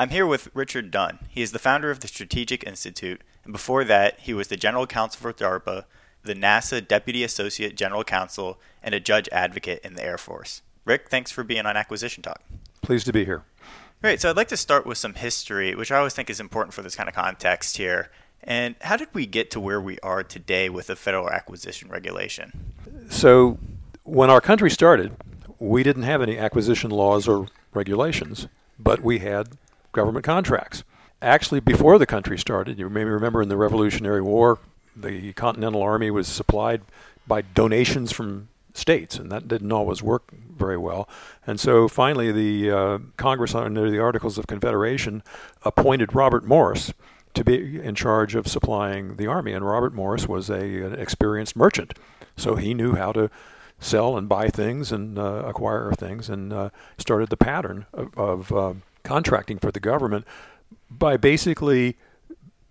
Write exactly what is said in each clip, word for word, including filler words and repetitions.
I'm here with Richard Dunn. He is the founder of the Strategic Institute, and before that, he was the general counsel for DARPA, the NASA Deputy Associate General Counsel, and a judge advocate in the Air Force. Rick, thanks for being on Acquisition Talk. Pleased to be here. Great. So I'd like to start with some history, which I always think is important for this kind of context here. And how did we get to where we are today with the Federal Acquisition Regulation? So when our country started, we didn't have any acquisition laws or regulations, but we had government contracts. Actually, before the country started, you may remember in the Revolutionary War, the Continental Army was supplied by donations from states, and that didn't always work very well. And so finally, the uh, Congress under the Articles of Confederation appointed Robert Morris to be in charge of supplying the Army. And Robert Morris was a, an experienced merchant, so he knew how to sell and buy things and uh, acquire things, and uh, started the pattern of, of uh, contracting for the government by basically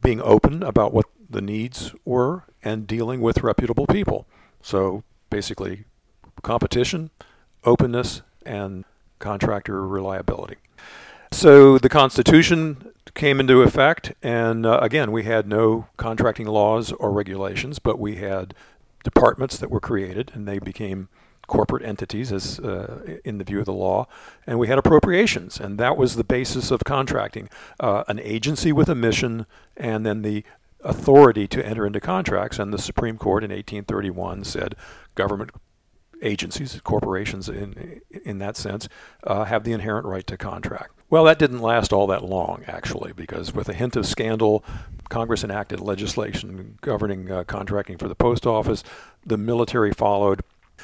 being open about what the needs were and dealing with reputable people. So basically competition, openness, and contractor reliability. So the Constitution came into effect, and uh, again, we had no contracting laws or regulations, but we had departments that were created, and they became corporate entities as uh, in the view of the law, and we had appropriations, and that was the basis of contracting, uh, an agency with a mission and then the authority to enter into contracts. And the Supreme Court in eighteen thirty-one said government agencies, corporations in in that sense, uh, have the inherent right to contract. Well, that didn't last all that long, actually, because with a hint of scandal, Congress enacted legislation governing uh, contracting for the post office. The military followed.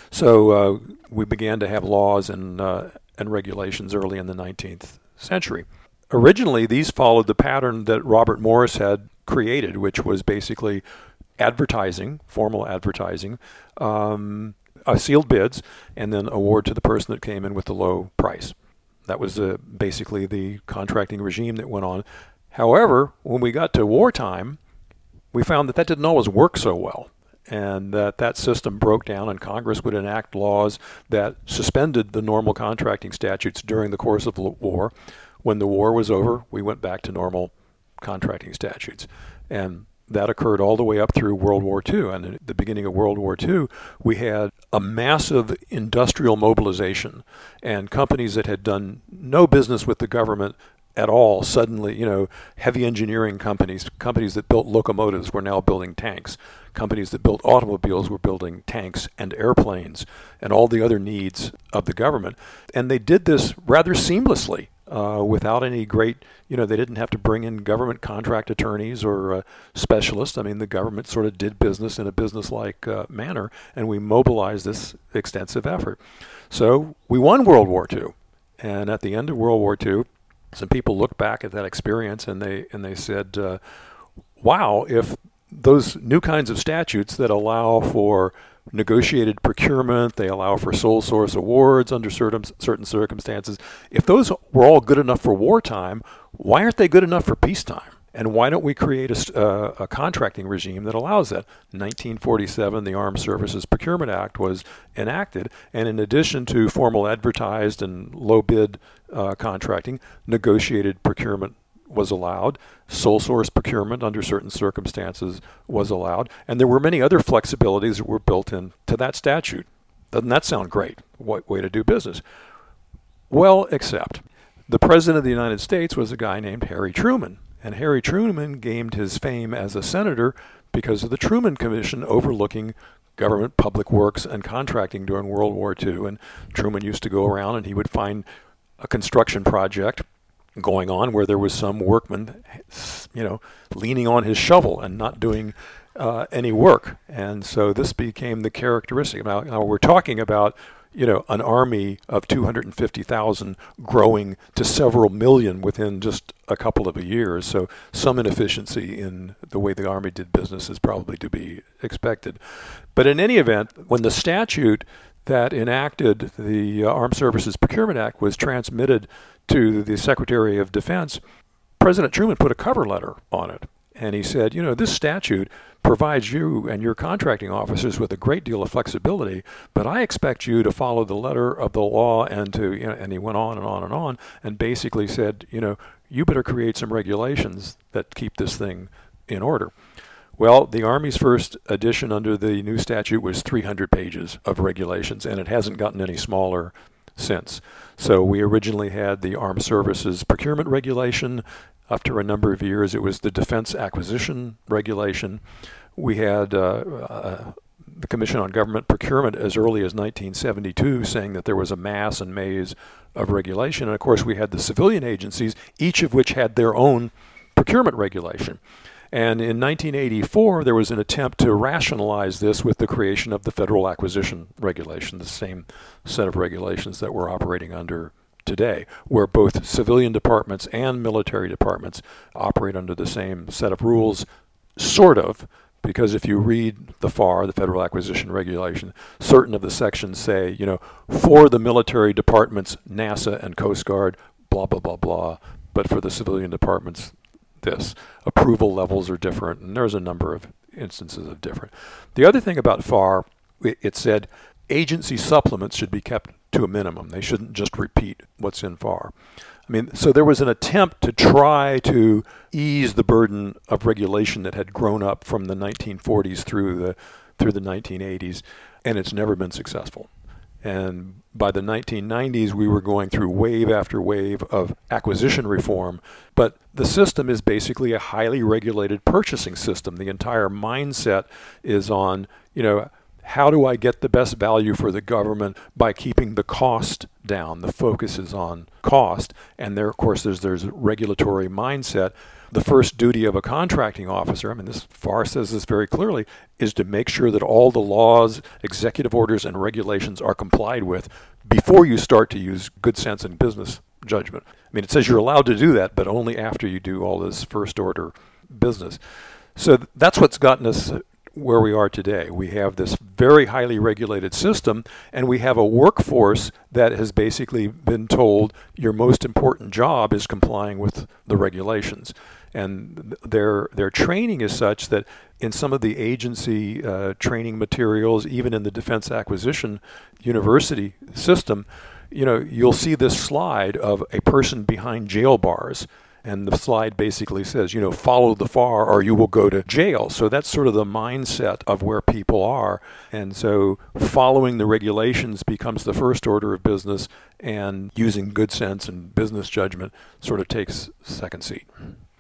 So uh, we began to have laws and uh, and regulations early in the nineteenth century. Originally, these followed the pattern that Robert Morris had created, which was basically advertising, formal advertising, um, uh, sealed bids, and then award to the person that came in with the low price. That was uh, basically the contracting regime that went on. However, when we got to wartime, we found that that didn't always work so well, and that that system broke down, and Congress would enact laws that suspended the normal contracting statutes during the course of the war. When the war was over, we went back to normal contracting statutes. And that occurred all the way up through World War Two. And at the beginning of World War Two, we had a massive industrial mobilization, and companies that had done no business with the government at all, suddenly, you know, heavy engineering companies, companies that built locomotives were now building tanks. Companies that built automobiles were building tanks and airplanes and all the other needs of the government. And they did this rather seamlessly, uh, without any great, you know, they didn't have to bring in government contract attorneys or uh, specialists. I mean, the government sort of did business in a business-like uh, manner, and we mobilized this extensive effort. So we won World War Two. And at the end of World War Two, some people looked back at that experience and they and they said, uh, wow, if those new kinds of statutes that allow for negotiated procurement, they allow for sole source awards under certain certain circumstances, if those were all good enough for wartime, why aren't they good enough for peacetime? And why don't we create a, uh, a contracting regime that allows that? In nineteen forty-seven, the Armed Services Procurement Act was enacted, and in addition to formal advertised and low-bid uh, contracting, negotiated procurement was allowed, sole source procurement under certain circumstances was allowed, and there were many other flexibilities that were built into that statute. Doesn't that sound great? What way to do business? Well, except the President of the United States was a guy named Harry Truman. And Harry Truman gained his fame as a senator because of the Truman Commission overlooking government public works and contracting during World War Two. And Truman used to go around and he would find a construction project going on where there was some workman, you know, leaning on his shovel and not doing uh, any work. And so this became the characteristic. Now, now we're talking about, you know, an army of two hundred fifty thousand growing to several million within just a couple of years. So some inefficiency in the way the Army did business is probably to be expected. But in any event, when the statute that enacted the Armed Services Procurement Act was transmitted to the Secretary of Defense, President Truman put a cover letter on it. And he said, you know, this statute provides you and your contracting officers with a great deal of flexibility, but I expect you to follow the letter of the law and to, you know, and he went on and on and on and basically said, you know, you better create some regulations that keep this thing in order. Well, the Army's first edition under the new statute was three hundred pages of regulations, and it hasn't gotten any smaller since. So we originally had the Armed Services Procurement Regulation. After a number of years, it was the Defense Acquisition Regulation. We had uh, uh, the Commission on Government Procurement as early as nineteen seventy-two saying that there was a mass and maze of regulation. And, of course, we had the civilian agencies, each of which had their own procurement regulation. And in nineteen eighty-four, there was an attempt to rationalize this with the creation of the Federal Acquisition Regulation, the same set of regulations that we're operating under today, where both civilian departments and military departments operate under the same set of rules, sort of, because if you read the F A R, the Federal Acquisition Regulation, certain of the sections say, you know, for the military departments, NASA and Coast Guard, blah, blah, blah, blah, but for the civilian departments, this. Approval levels are different, and there's a number of instances of different. The other thing about F A R, it said agency supplements should be kept to a minimum. They shouldn't just repeat what's in F A R. I mean, so there was an attempt to try to ease the burden of regulation that had grown up from the nineteen forties through the through the nineteen eighties, and it's never been successful. And by the nineteen nineties, we were going through wave after wave of acquisition reform. But the system is basically a highly regulated purchasing system. The entire mindset is on, you know, how do I get the best value for the government by keeping the cost down? The focus is on cost. And there, of course, there's there's a regulatory mindset. The first duty of a contracting officer, I mean, this F A R says this very clearly, is to make sure that all the laws, executive orders, and regulations are complied with before you start to use good sense and business judgment. I mean, it says you're allowed to do that, but only after you do all this first order business. So that's what's gotten us where we are today. We have this very highly regulated system, and we have a workforce that has basically been told your most important job is complying with the regulations. And their their training is such that in some of the agency uh, training materials, even in the Defense Acquisition University system, you know, you'll see this slide of a person behind jail bars. And the slide basically says, you know, follow the F A R or you will go to jail. So that's sort of the mindset of where people are. And so following the regulations becomes the first order of business, and using good sense and business judgment sort of takes second seat.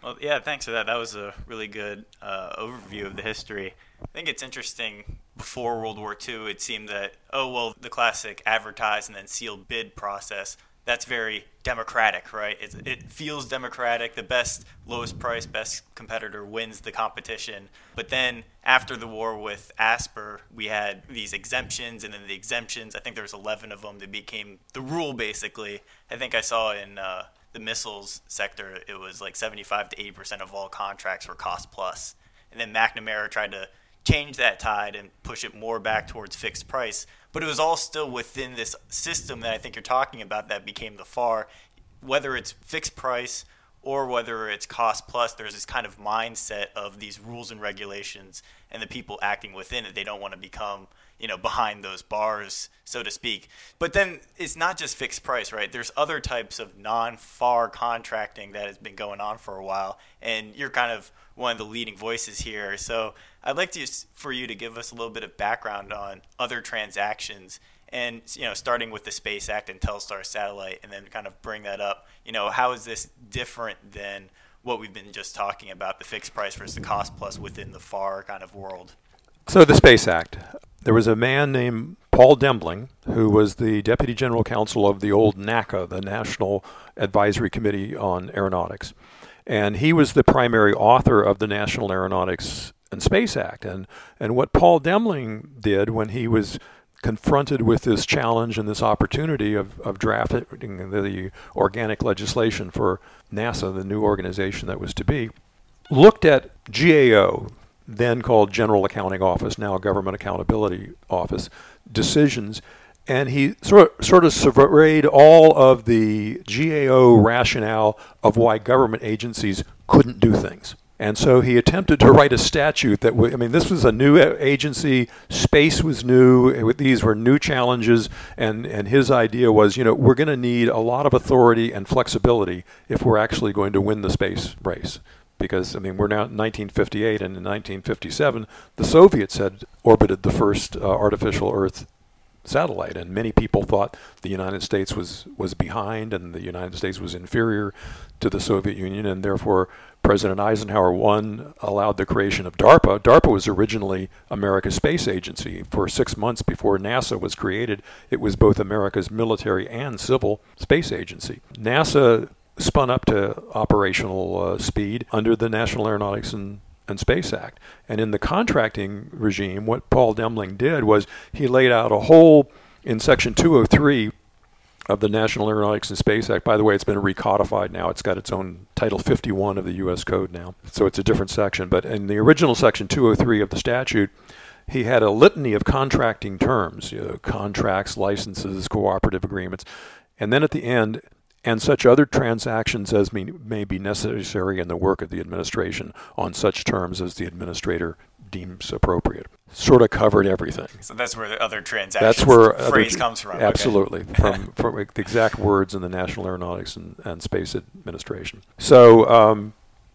Well, yeah, thanks for that. That was a really good uh, overview of the history. I think it's interesting. Before World War Two, it seemed that, oh, well, the classic advertise and then sealed bid process, that's very democratic, right? It, it feels democratic. The best, lowest price, best competitor wins the competition. But then after the war with Asper, we had these exemptions, and then the exemptions, I think there was eleven of them that became the rule, basically. I think I saw in uh, the missiles sector, it was like seventy-five to eighty percent of all contracts were cost plus. And then McNamara tried to change that tide and push it more back towards fixed price. But it was all still within this system that I think you're talking about that became the F A R. Whether it's fixed price or whether it's cost plus, there's this kind of mindset of these rules and regulations and the people acting within it. They don't want to become, you know, behind those bars, so to speak. But then it's not just fixed price, right? There's other types of non-F A R contracting that has been going on for a while, and you're kind of one of the leading voices here. So I'd like to for you to give us a little bit of background on other transactions, and, you know, starting with the Space Act and Telstar satellite, and then kind of bring that up. You know, how is this different than what we've been just talking about, the fixed price versus the cost plus within the F A R kind of world? So the Space Act. There was a man named Paul Dembling, who was the Deputy General Counsel of the old NACA, the National Advisory Committee on Aeronautics. And he was the primary author of the National Aeronautics and Space Act. And, and what Paul Dembling did when he was confronted with this challenge and this opportunity of, of drafting the organic legislation for NASA, the new organization that was to be, looked at G A O, then called General Accounting Office, now Government Accountability Office, decisions, and he sort of, sort of surveyed all of the G A O rationale of why government agencies couldn't do things. And so he attempted to write a statute that would, I mean, this was a new agency, space was new, these were new challenges, and, and his idea was, you know, we're going to need a lot of authority and flexibility if we're actually going to win the space race. Because, I mean, we're now in nineteen fifty-eight, and in nineteen fifty-seven, the Soviets had orbited the first uh, artificial Earth satellite, and many people thought the United States was, was behind, and the United States was inferior to the Soviet Union, and therefore President Eisenhower one allowed the creation of DARPA. DARPA was originally America's space agency. For six months before NASA was created, it was both America's military and civil space agency. NASA spun up to operational uh, speed under the National Aeronautics and, and Space Act. And in the contracting regime, what Paul Dembling did was he laid out a whole, in Section two oh three of the National Aeronautics and Space Act, by the way, it's been recodified now. It's got its own Title fifty-one of the U S Code now, so it's a different section. But in the original Section two oh three of the statute, he had a litany of contracting terms, you know, contracts, licenses, cooperative agreements. And then at the end, and such other transactions as may, may be necessary in the work of the administration on such terms as the administrator deems appropriate. Sort of covered everything. So that's where the other transactions that's where phrase other, comes from. Absolutely, okay. from, from the exact words in the National Aeronautics and, and Space Administration. So um,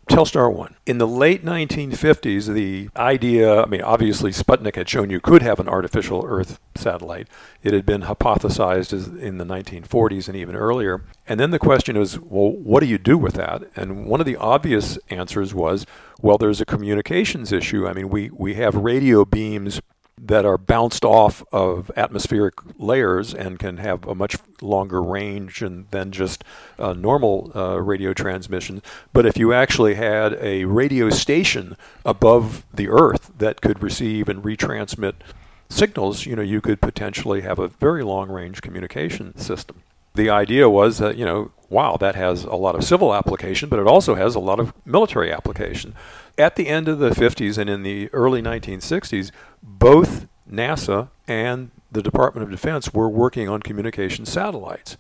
Telstar one. In the late nineteen fifties, the idea, I mean, obviously Sputnik had shown you could have an artificial Earth satellite. It had been hypothesized as in the nineteen forties and even earlier. And then the question was, well, what do you do with that? And one of the obvious answers was, well, there's a communications issue. I mean, we, we have radio beams that are bounced off of atmospheric layers and can have a much longer range and than just uh, normal uh, radio transmission. But if you actually had a radio station above the Earth that could receive and retransmit signals, you know, you could potentially have a very long-range communication system. The idea was that, you know, wow, that has a lot of civil application, but it also has a lot of military application. At the end of the fifties and in the early nineteen sixties, both NASA and the Department of Defense were working on communication satellites.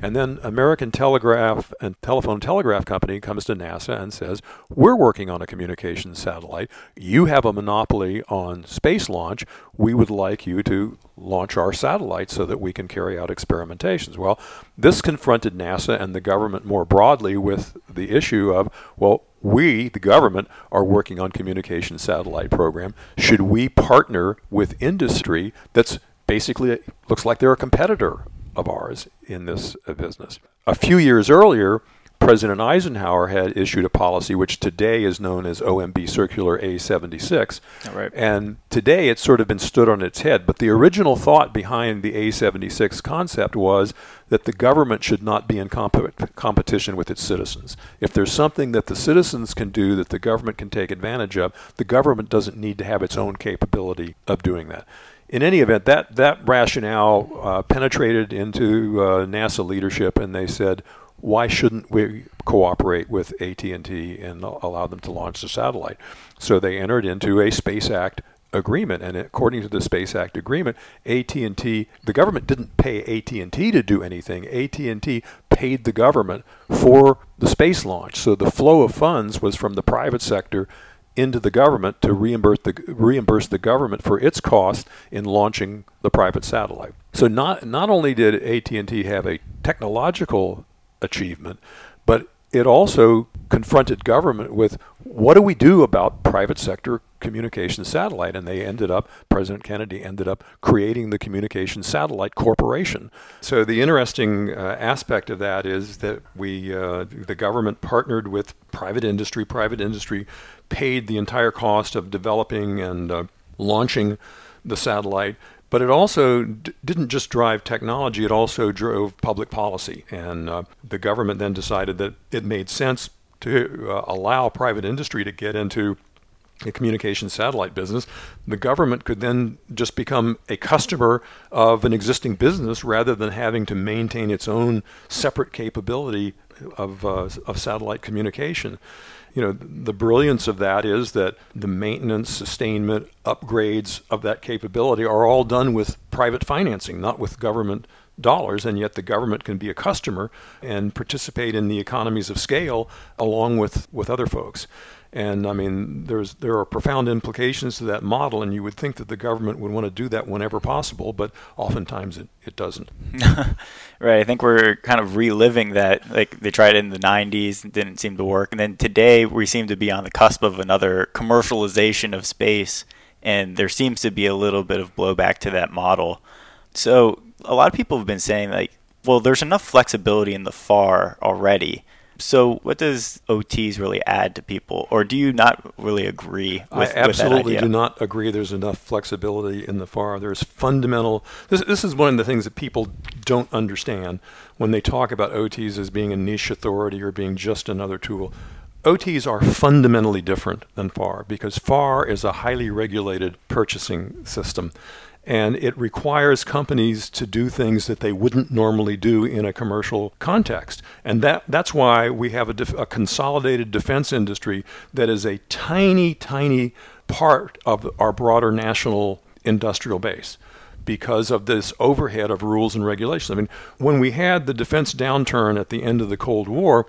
And then American Telegraph and Telephone Telegraph Company comes to NASA and says, we're working on a communications satellite. You have a monopoly on space launch. We would like you to launch our satellite so that we can carry out experimentations. Well, this confronted NASA and the government more broadly with the issue of, well, we, the government, are working on communication satellite program. Should we partner with industry that's basically looks like they're a competitor of ours in this business? A few years earlier, President Eisenhower had issued a policy which today is known as O M B Circular A seventy-six. All right. And today it's sort of been stood on its head. But the original thought behind the A seventy-six concept was that the government should not be in comp- competition with its citizens. If there's something that the citizens can do that the government can take advantage of, the government doesn't need to have its own capability of doing that. In any event, that, that rationale uh, penetrated into uh, NASA leadership, and they said, why shouldn't we cooperate with A T and T and allow them to launch the satellite? So they entered into a Space Act agreement, and according to the Space Act agreement, A T and T, the government didn't pay A T and T to do anything. A T and T paid the government for the space launch, so the flow of funds was from the private sector into the government to reimburse the reimburse the government for its cost in launching the private satellite. So not not only did A T and T have a technological achievement, but it also confronted government with, what do we do about private sector communication satellite? And they ended up, President Kennedy ended up creating the Communication Satellite Corporation. So the interesting uh, aspect of that is that we, uh, the government partnered with private industry. Private industry paid the entire cost of developing and uh, launching the satellite. But it also d- didn't just drive technology, it also drove public policy. And uh, the government then decided that it made sense to uh, allow private industry to get into the communication satellite business, the government could then just become a customer of an existing business rather than having to maintain its own separate capability of uh, of satellite communication. You know, the brilliance of that is that the maintenance, sustainment, upgrades of that capability are all done with private financing, not with government dollars, and yet the government can be a customer and participate in the economies of scale along with, with other folks. And I mean, there's there are profound implications to that model, and you would think that the government would want to do that whenever possible, but oftentimes it, it doesn't. Right. I think we're kind of reliving that. Like, they tried it in the nineties, and didn't seem to work. And then today we seem to be on the cusp of another commercialization of space, and there seems to be a little bit of blowback to that model. So a lot of people have been saying, like, well, there's enough flexibility in the FAR already. So what does O Ts really add to people? Or do you not really agree with, I absolutely with that idea? Do not agree there's enough flexibility in the FAR. There's fundamental... This, this is one of the things that people don't understand when they talk about O Ts as being a niche authority or being just another tool. O Ts are fundamentally different than FAR because FAR is a highly regulated purchasing system. And it requires companies to do things that they wouldn't normally do in a commercial context. And that that's why we have a, def- a consolidated defense industry that is a tiny, tiny part of our broader national industrial base because of this overhead of rules and regulations. I mean, when we had the defense downturn at the end of the Cold War,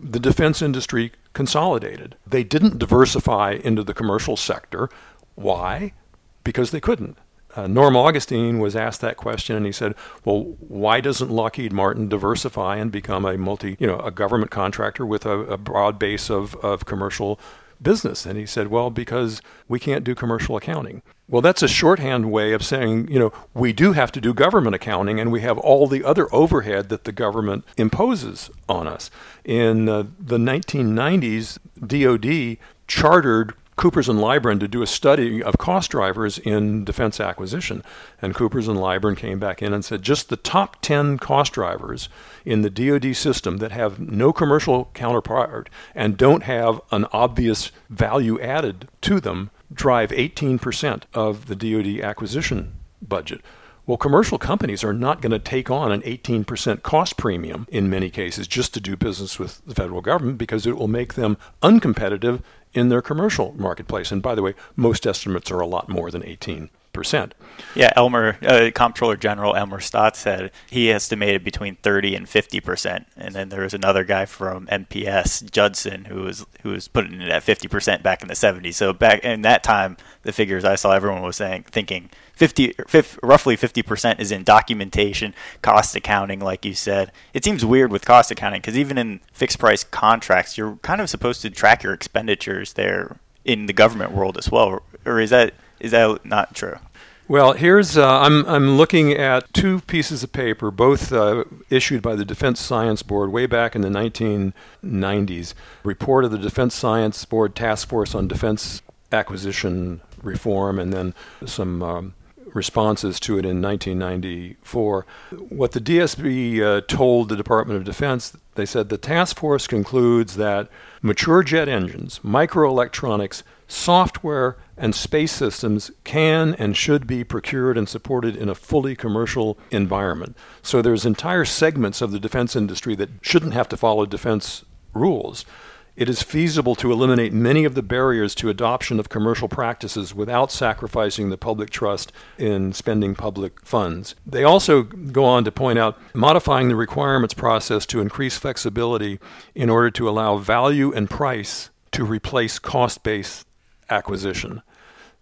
the defense industry consolidated. They didn't diversify into the commercial sector. Why? Because they couldn't. Uh, Norm Augustine was asked that question, and he said, well, why doesn't Lockheed Martin diversify and become a multi, you know, a government contractor with a, a broad base of, of commercial business? And he said, well, because we can't do commercial accounting. Well, that's a shorthand way of saying, you know, we do have to do government accounting, and we have all the other overhead that the government imposes on us. In uh, the nineteen nineties, D O D chartered Coopers and Lybrand to do a study of cost drivers in defense acquisition. And Coopers and Lybrand came back in and said just the top ten cost drivers in the D O D system that have no commercial counterpart and don't have an obvious value added to them drive eighteen percent of the D O D acquisition budget. Well, commercial companies are not going to take on an eighteen percent cost premium in many cases just to do business with the federal government because it will make them uncompetitive in their commercial marketplace. And by the way, most estimates are a lot more than eighteen percent. Yeah, Elmer, uh, Comptroller General Elmer Stott said he estimated between thirty and fifty percent. And then there was another guy from M P S, Judson, who was who was putting it at fifty percent back in the seventies. So back in that time, the figures I saw, everyone was saying, thinking fifty, fifty, roughly fifty percent is in documentation, cost accounting, like you said. It seems weird with cost accounting because even in fixed price contracts, you're kind of supposed to track your expenditures there in the government world as well. Or is that... Is that not true? Well, here's uh, I'm I'm looking at two pieces of paper, both uh, issued by the Defense Science Board way back in the nineteen nineties. Report of the Defense Science Board Task Force on Defense Acquisition Reform, and then some um, responses to it in nineteen ninety-four. What the D S B uh, told the Department of Defense, they said the task force concludes that mature jet engines, microelectronics, software, and space systems can and should be procured and supported in a fully commercial environment. So there's entire segments of the defense industry that shouldn't have to follow defense rules. It is feasible to eliminate many of the barriers to adoption of commercial practices without sacrificing the public trust in spending public funds. They also go on to point out modifying the requirements process to increase flexibility in order to allow value and price to replace cost-based acquisition.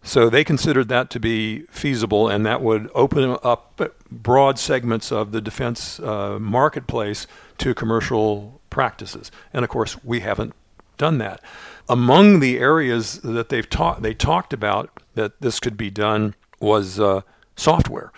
So they considered that to be feasible, and that would open up broad segments of the defense uh, marketplace to commercial practices. And of course, we haven't done that. Among the areas that they've taught, they talked about that this could be done was uh, software.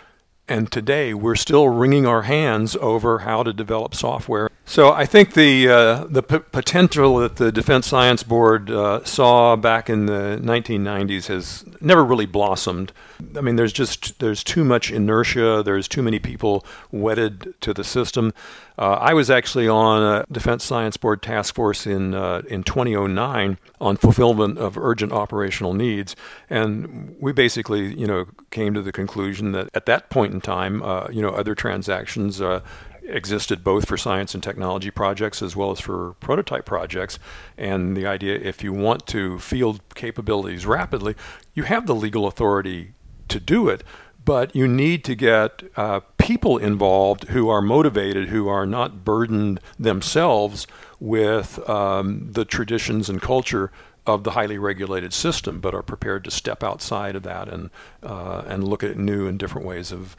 And today, we're still wringing our hands over how to develop software So I think the uh, the p- potential that the Defense Science Board uh, saw back in the nineteen nineties has never really blossomed. I mean, there's just there's too much inertia. There's too many people wedded to the system. Uh, I was actually on a Defense Science Board task force in uh, in two thousand nine on fulfillment of urgent operational needs, and we basically, you know, came to the conclusion that at that point in time, uh, you know, other transactions. Uh, existed both for science and technology projects as well as for prototype projects. And the idea, if you want to field capabilities rapidly, you have the legal authority to do it, but you need to get uh, people involved who are motivated, who are not burdened themselves with um, the traditions and culture of the highly regulated system, but are prepared to step outside of that and uh, and look at new and different ways of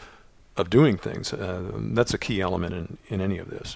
of doing things. Uh, that's a key element in, in any of this.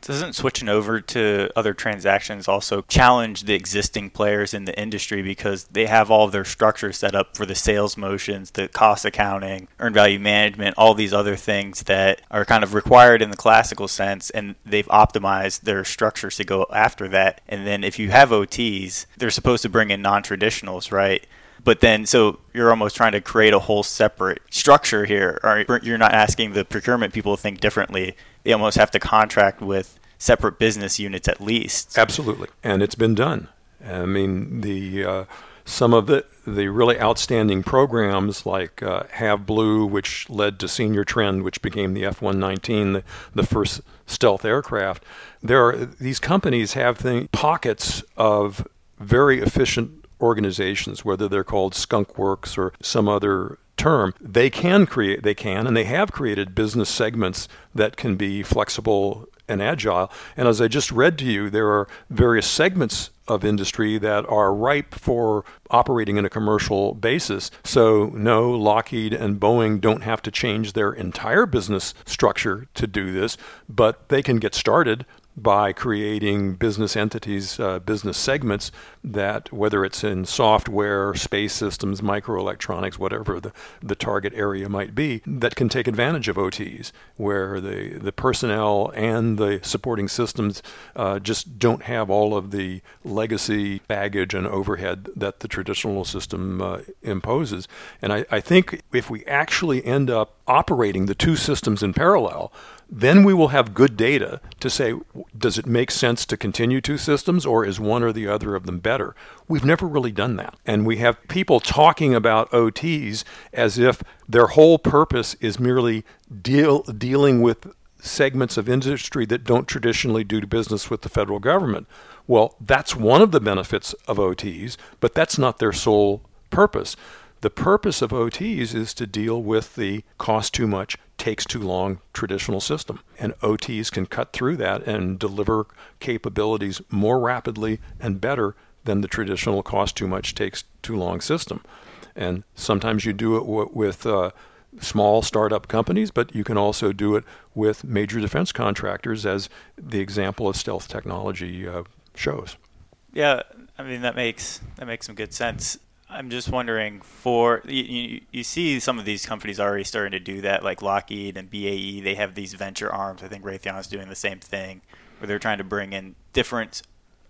Doesn't switching over to other transactions also challenge the existing players in the industry, because they have all of their structures set up for the sales motions, the cost accounting, earned value management, all these other things that are kind of required in the classical sense, and they've optimized their structures to go after that. And then if you have O Ts, they're supposed to bring in non-traditionals, right? But then, so you're almost trying to create a whole separate structure here. Or you're not asking the procurement people to think differently. They almost have to contract with separate business units at least. Absolutely. And it's been done. I mean, the uh, some of the, the really outstanding programs like uh, Have Blue, which led to Senior Trend, which became the F one nineteen, the, the first stealth aircraft. There are, these companies have thing, pockets of very efficient organizations, whether they're called skunk works or some other term. They can create, they can, and they have created business segments that can be flexible and agile. And as I just read to you, there are various segments of industry that are ripe for operating in a commercial basis. So no, Lockheed and Boeing don't have to change their entire business structure to do this, but they can get started by creating business entities, uh, business segments that, whether it's in software, space systems, microelectronics, whatever the, the target area might be, that can take advantage of O Ts, where the, the personnel and the supporting systems uh, just don't have all of the legacy baggage and overhead that the traditional system uh, imposes. And I, I think if we actually end up operating the two systems in parallel, then we will have good data to say, does it make sense to continue two systems, or is one or the other of them better? We've never really done that. And we have people talking about O Ts as if their whole purpose is merely deal, dealing with segments of industry that don't traditionally do business with the federal government. Well, that's one of the benefits of O Ts, but that's not their sole purpose. The purpose of O Ts is to deal with the cost too much, takes too long traditional system. And O Ts can cut through that and deliver capabilities more rapidly and better than the traditional cost too much, takes too long system. And sometimes you do it w- with uh, small startup companies, but you can also do it with major defense contractors, as the example of stealth technology uh, shows. Yeah, I mean, that makes that makes some good sense. I'm just wondering, for you, you, you see some of these companies already starting to do that, like Lockheed and B A E. They have these venture arms. I think Raytheon's doing the same thing, where they're trying to bring in different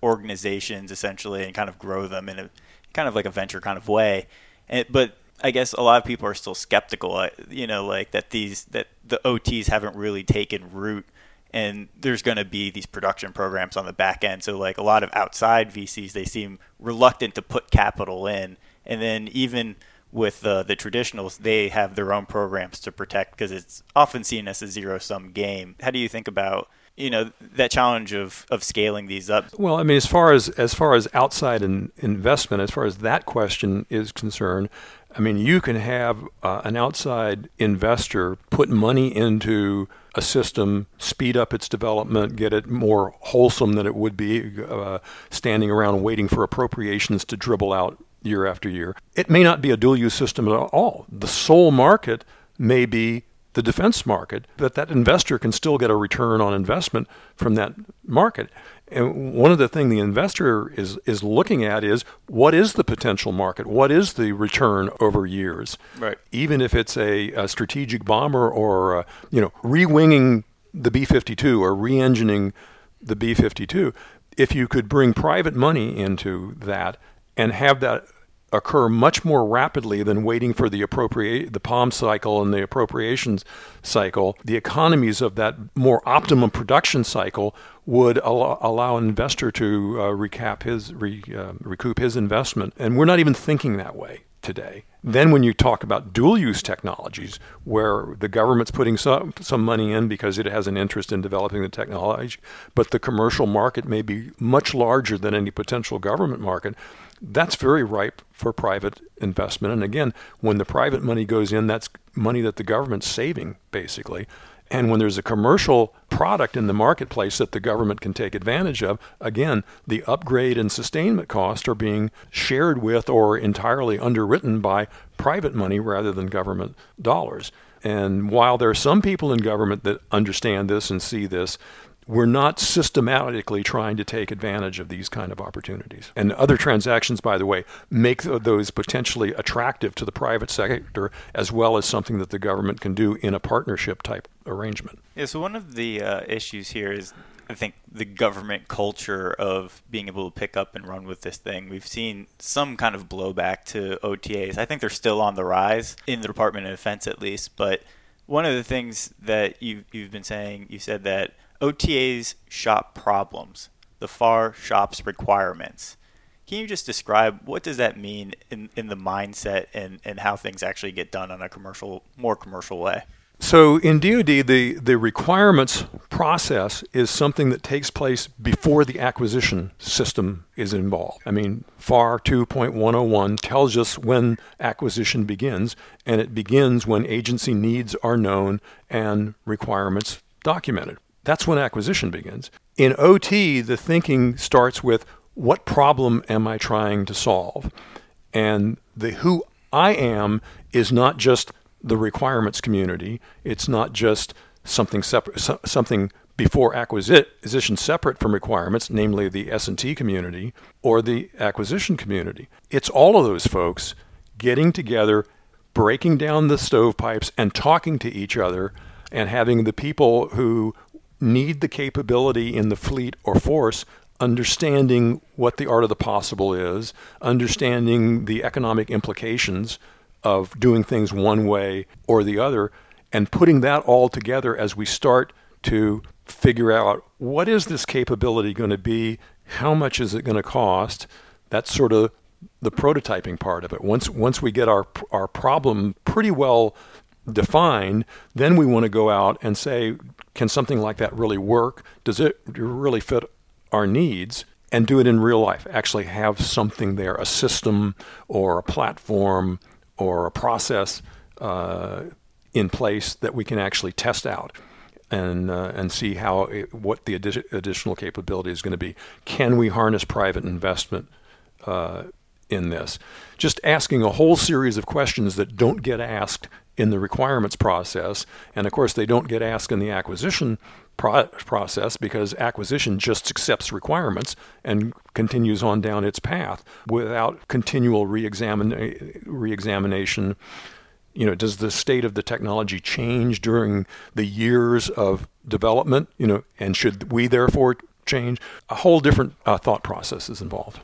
organizations essentially and kind of grow them in a kind of like a venture kind of way. And, but I guess a lot of people are still skeptical, you know, like that these that the O Ts haven't really taken root, and there's going to be these production programs on the back end. So like a lot of outside V Cs, they seem reluctant to put capital in. And then even with uh, the traditionals, they have their own programs to protect, because it's often seen as a zero-sum game. How do you think about, you know, that challenge of, of scaling these up? Well, I mean, as far as as far as outside in investment, as far as that question is concerned, I mean, you can have uh, an outside investor put money into a system, speed up its development, get it more wholesome than it would be uh, standing around waiting for appropriations to dribble out year after year. It may not be a dual-use system at all. The sole market may be the defense market, but that investor can still get a return on investment from that market. And one of the things the investor is, is looking at is, what is the potential market? What is the return over years? Right. Even if it's a, a strategic bomber or a, you know, re-winging the B fifty-two or re-engineering the B fifty-two, if you could bring private money into that and have that occur much more rapidly than waiting for the appropriate the P O M cycle and the appropriations cycle, the economies of that more optimum production cycle would al- allow an investor to uh, recap his re, uh, recoup his investment. And we're not even thinking that way today. Then when you talk about dual-use technologies, where the government's putting some some money in because it has an interest in developing the technology, but the commercial market may be much larger than any potential government market, that's very ripe for private investment. And again, when the private money goes in, that's money that the government's saving, basically. And when there's a commercial product in the marketplace that the government can take advantage of, again, the upgrade and sustainment costs are being shared with or entirely underwritten by private money rather than government dollars. And while there are some people in government that understand this and see this, we're not systematically trying to take advantage of these kind of opportunities. And other transactions, by the way, make those potentially attractive to the private sector, as well as something that the government can do in a partnership type arrangement. Yeah, so one of the uh, issues here is, I think, the government culture of being able to pick up and run with this thing. We've seen some kind of blowback to O T As. I think they're still on the rise, in the Department of Defense at least. But one of the things that you've, you've been saying, you said that O T As shop problems. The F A R shops requirements. Can you just describe what does that mean in, in the mindset and, and how things actually get done on a commercial, more commercial way? So in D O D, the, the requirements process is something that takes place before the acquisition system is involved. I mean, F A R two point one oh one tells us when acquisition begins, and it begins when agency needs are known and requirements documented. That's when acquisition begins. In O T, the thinking starts with, what problem am I trying to solve? And the who I am is not just the requirements community. It's not just something separate, something before acquisition separate from requirements, namely the S and T community or the acquisition community. It's all of those folks getting together, breaking down the stovepipes and talking to each other and having the people who need the capability in the fleet or force, understanding what the art of the possible is, understanding the economic implications of doing things one way or the other, and putting that all together as we start to figure out what is this capability going to be, how much is it going to cost. That's sort of the prototyping part of it. Once once we get our our problem pretty well defined, then we want to go out and say, can something like that really work? Does it really fit our needs? And do it in real life. Actually have something there, a system or a platform or a process uh, in place that we can actually test out and uh, and see how it, what the addi- additional capability is going to be. Can we harness private investment uh, in this? Just asking a whole series of questions that don't get asked in the requirements process, and of course they don't get asked in the acquisition pro- process because acquisition just accepts requirements and continues on down its path without continual re-examina- re-examination. You know, does the state of the technology change during the years of development? You know, and should we therefore change? A whole different uh, thought process is involved.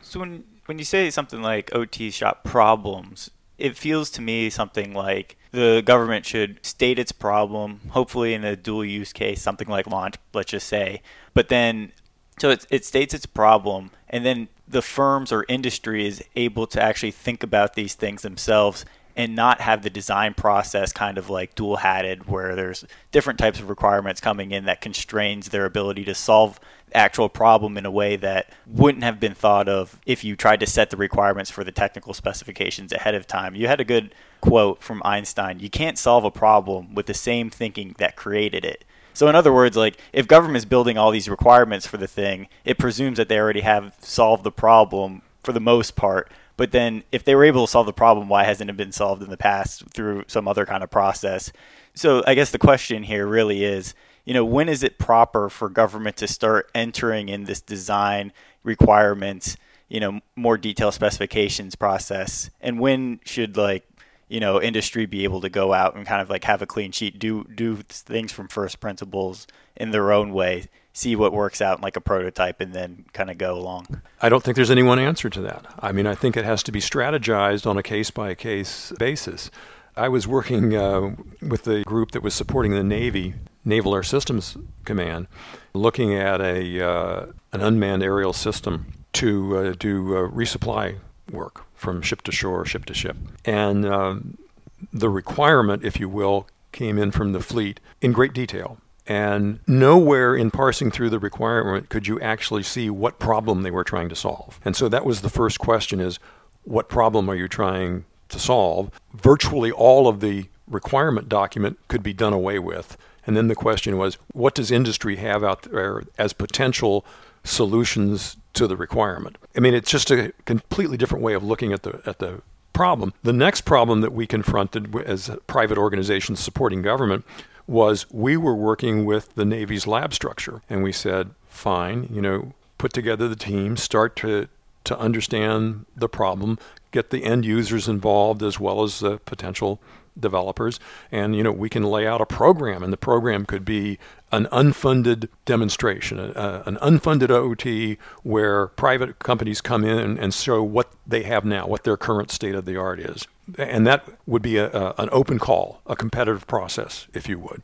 So when when you say something like O T shop problems, it feels to me something like the government should state its problem, hopefully in a dual use case, something like launch, let's just say. But then, so it, it states its problem, and then the firms or industry is able to actually think about these things themselves and not have the design process kind of like dual-hatted, where there's different types of requirements coming in that constrains their ability to solve the actual problem in a way that wouldn't have been thought of if you tried to set the requirements for the technical specifications ahead of time. You had a good quote from Einstein, you can't solve a problem with the same thinking that created it. So in other words, like if government's building all these requirements for the thing, it presumes that they already have solved the problem for the most part. But then if they were able to solve the problem, why hasn't it been solved in the past through some other kind of process? So I guess the question here really is, you know, when is it proper for government to start entering in this design requirements, you know, more detailed specifications process? And when should, like, you know, industry be able to go out and kind of like have a clean sheet, do do things from first principles in their own way, see what works out in like a prototype, and then kind of go along? I don't think there's any one answer to that. I mean, I think it has to be strategized on a case-by-case basis. I was working uh, with the group that was supporting the Navy, Naval Air Systems Command, looking at a uh, an unmanned aerial system to uh, do uh, resupply work from ship to shore, ship to ship. And uh, the requirement, if you will, came in from the fleet in great detail. And nowhere in parsing through the requirement could you actually see what problem they were trying to solve. And so that was the first question, is what problem are you trying to solve? Virtually all of the requirement document could be done away with. And then the question was, what does industry have out there as potential solutions to the requirement? I mean, it's just a completely different way of looking at the at the problem. The next problem that we confronted as private organizations supporting government was we were working with the Navy's lab structure. And we said, fine, you know, put together the team, start to, to understand the problem, get the end users involved as well as the potential developers. And, you know, we can lay out a program, and the program could be an unfunded demonstration, uh, an unfunded O T where private companies come in and, and show what they have now, what their current state of the art is. And that would be a, a, an open call, a competitive process, if you would.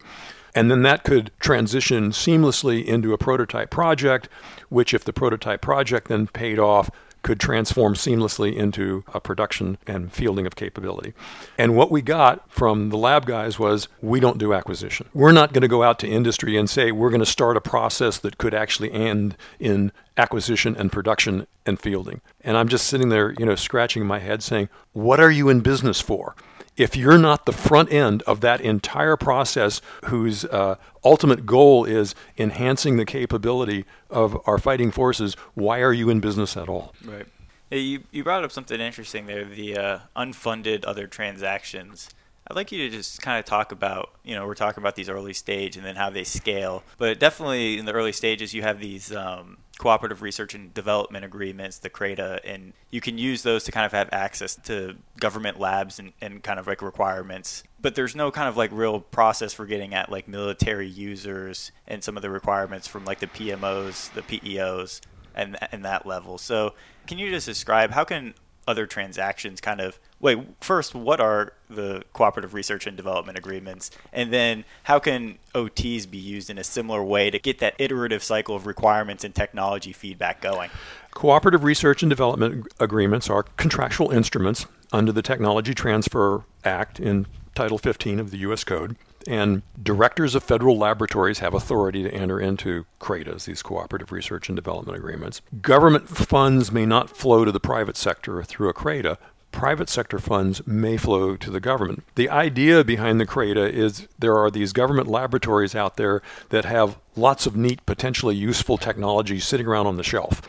And then that could transition seamlessly into a prototype project, which if the prototype project then paid off, could transform seamlessly into a production and fielding of capability. And what we got from the lab guys was, we don't do acquisition. We're not going to go out to industry and say, we're going to start a process that could actually end in acquisition and production and fielding. And I'm just sitting there, you know, scratching my head saying, what are you in business for? If you're not the front end of that entire process, whose uh, ultimate goal is enhancing the capability of our fighting forces, why are you in business at all? Right. Hey, you you brought up something interesting there, the uh, unfunded other transactions. I'd like you to just kind of talk about, you know, we're talking about these early stage and then how they scale. But definitely in the early stages, you have these um, cooperative research and development agreements, the CRADA, and you can use those to kind of have access to government labs and, and kind of like requirements. But there's no kind of like real process for getting at like military users and some of the requirements from like the P M Os, the P E Os, and and that level. So can you just describe how can other transactions kind of, wait, first, what are the cooperative research and development agreements? And then how can O Ts be used in a similar way to get that iterative cycle of requirements and technology feedback going? Cooperative research and development agreements are contractual instruments under the Technology Transfer Act in Title fifteen of the U S Code. And directors of federal laboratories have authority to enter into CRADAs, these cooperative research and development agreements. Government funds may not flow to the private sector through a CRADA. Private sector funds may flow to the government. The idea behind the CRADA is there are these government laboratories out there that have lots of neat, potentially useful technology sitting around on the shelf.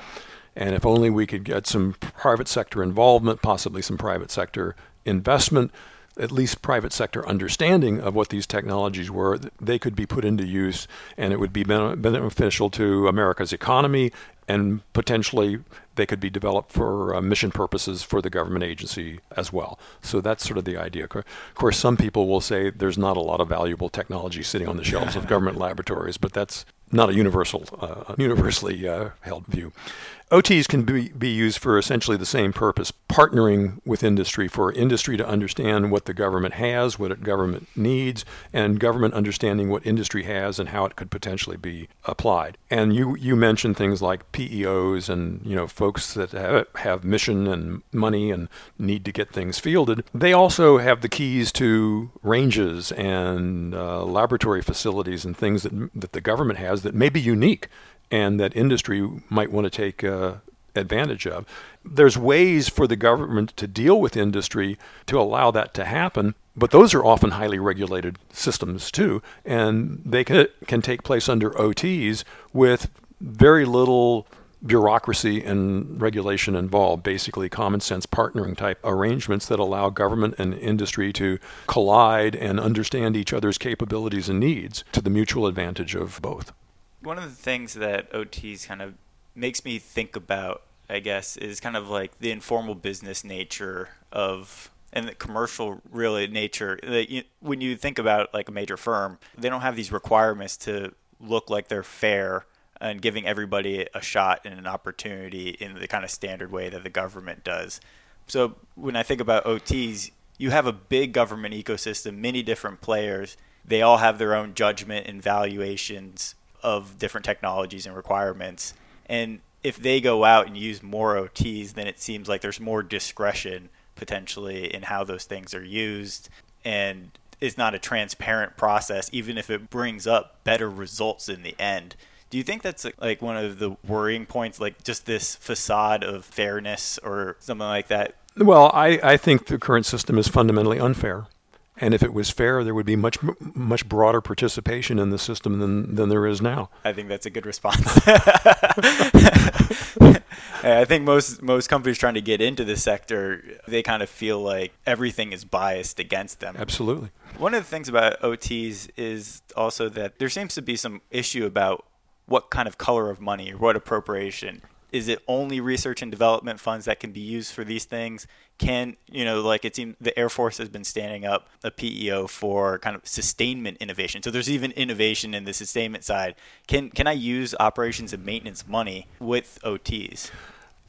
And if only we could get some private sector involvement, possibly some private sector investment, at least private sector understanding of what these technologies were, they could be put into use, and it would be beneficial to America's economy, and potentially they could be developed for uh, mission purposes for the government agency as well. So that's sort of the idea. Of course, some people will say there's not a lot of valuable technology sitting on the shelves of government laboratories, but that's not a universal, uh, universally uh, held view. O Ts can be, be used for essentially the same purpose, partnering with industry, for industry to understand what the government has, what it government needs, and government understanding what industry has and how it could potentially be applied. And you, you mentioned things like P E Os and, you know, folks that have, have mission and money and need to get things fielded. They also have the keys to ranges and uh, laboratory facilities and things that that the government has that may be unique and that industry might want to take uh, advantage of. There's ways for the government to deal with industry to allow that to happen, but those are often highly regulated systems too, and they can, can take place under O Ts with very little bureaucracy and regulation involved, basically common sense partnering type arrangements that allow government and industry to collide and understand each other's capabilities and needs to the mutual advantage of both. One of the things that O Ts kind of makes me think about, I guess, is kind of like the informal business nature of and the commercial really nature. That you, when you think about like a major firm, they don't have these requirements to look like they're fair and giving everybody a shot and an opportunity in the kind of standard way that the government does. So when I think about O Ts, you have a big government ecosystem, many different players. They all have their own judgment and valuations of different technologies and requirements. And if they go out and use more O Ts, then it seems like there's more discretion potentially in how those things are used. And it's not a transparent process, even if it brings up better results in the end. Do you think that's like one of the worrying points, like just this facade of fairness or something like that? Well, I, I think the current system is fundamentally unfair. And if it was fair, there would be much much broader participation in the system than, than there is now. I think that's a good response. I think most, most companies trying to get into this sector, they kind of feel like everything is biased against them. Absolutely. One of the things about O Ts is also that there seems to be some issue about what kind of color of money or what appropriation. Is it only research and development funds that can be used for these things? Can, you know, like it seems the Air Force has been standing up a P E O for kind of sustainment innovation. So there's even innovation in the sustainment side. Can can I use operations and maintenance money with O Ts?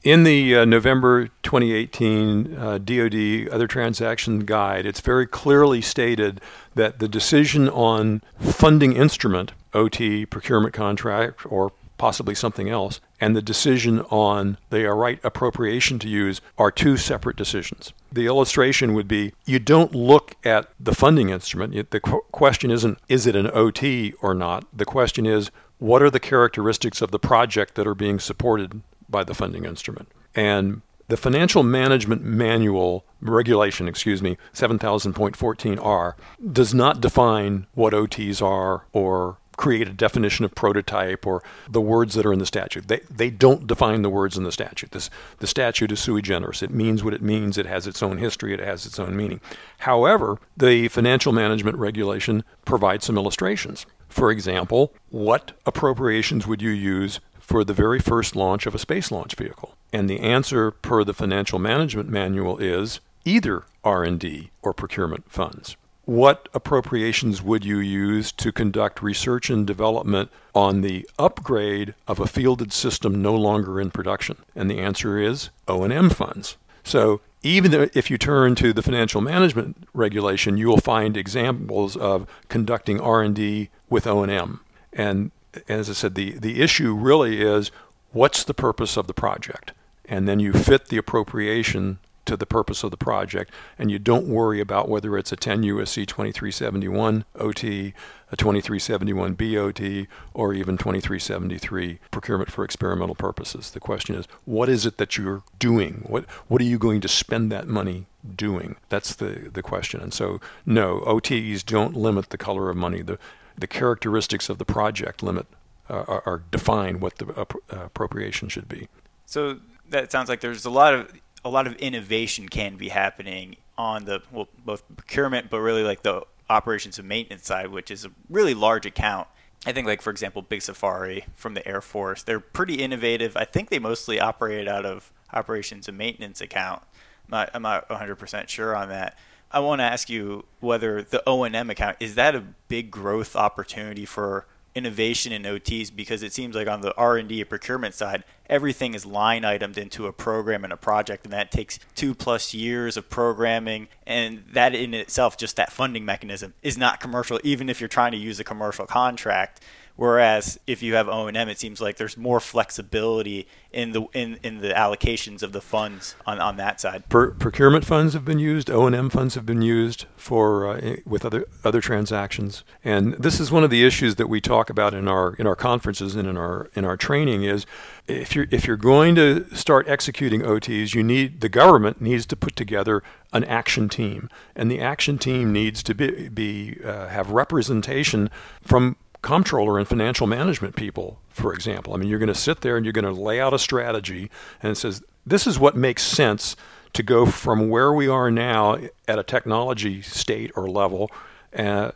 In the uh, November twenty eighteen uh, D O D Other Transaction Guide, it's very clearly stated that the decision on funding instrument, O T, procurement contract, or possibly something else, and the decision on the right appropriation to use are two separate decisions. The illustration would be you don't look at the funding instrument. The question isn't, is it an O T or not? The question is, what are the characteristics of the project that are being supported by the funding instrument? And the Financial Management Manual regulation, excuse me, seven thousand point fourteen R, does not define what O Ts are or create a definition of prototype or the words that are in the statute. They they don't define the words in the statute. This the statute is sui generis. It means what it means. It has its own history. It has its own meaning. However, the Financial Management Regulation provides some illustrations. For example, what appropriations would you use for the very first launch of a space launch vehicle? And the answer per the Financial Management Manual is either R and D or procurement funds. What appropriations would you use to conduct research and development on the upgrade of a fielded system no longer in production? And the answer is O and M funds. So even if you turn to the Financial Management Regulation, you will find examples of conducting R and D with O and M. And as I said, the, the issue really is what's the purpose of the project? And then you fit the appropriation to the purpose of the project, and you don't worry about whether it's a ten U S C twenty-three seventy-one O T, a twenty-three seventy-one B O T, or even twenty-three seventy-three procurement for experimental purposes. The question is, what is it that you're doing? What what are you going to spend that money doing? That's the, the question. And so, no, O Ts don't limit the color of money. The the characteristics of the project limit uh, are, are define what the ap- appropriation should be. So that sounds like there's a lot of a lot of innovation can be happening on the, well, both procurement, but really like the operations and maintenance side, which is a really large account. I think like, for example, Big Safari from the Air Force, they're pretty innovative. I think they mostly operate out of operations and maintenance account. I'm not, I'm not one hundred percent sure on that. I want to ask you whether the O and M account, is that a big growth opportunity for innovation in O Ts? Because it seems like on the R and D and procurement side, everything is line itemed into a program and a project, and that takes two plus years of programming, and that in itself, just that funding mechanism, is not commercial, even if you're trying to use a commercial contract. Whereas if you have O and M, it seems like there's more flexibility in the in, in the allocations of the funds on, on that side. Pro- procurement funds have been used. O and M funds have been used for uh, with other other transactions. And this is one of the issues that we talk about in our in our conferences and in our in our training is if you're if you're going to start executing O Ts, you need the government needs to put together an action team, and the action team needs to be be uh, have representation from comptroller and financial management people, for example. I mean, you're going to sit there and you're going to lay out a strategy, and it says, this is what makes sense to go from where we are now at a technology state or level uh,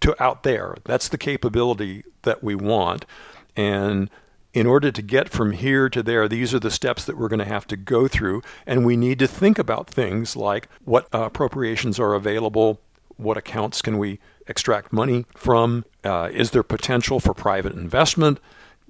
to out there. That's the capability that we want. And in order to get from here to there, these are the steps that we're going to have to go through. And we need to think about things like what uh, appropriations are available, what accounts can we extract money from, uh, is there potential for private investment,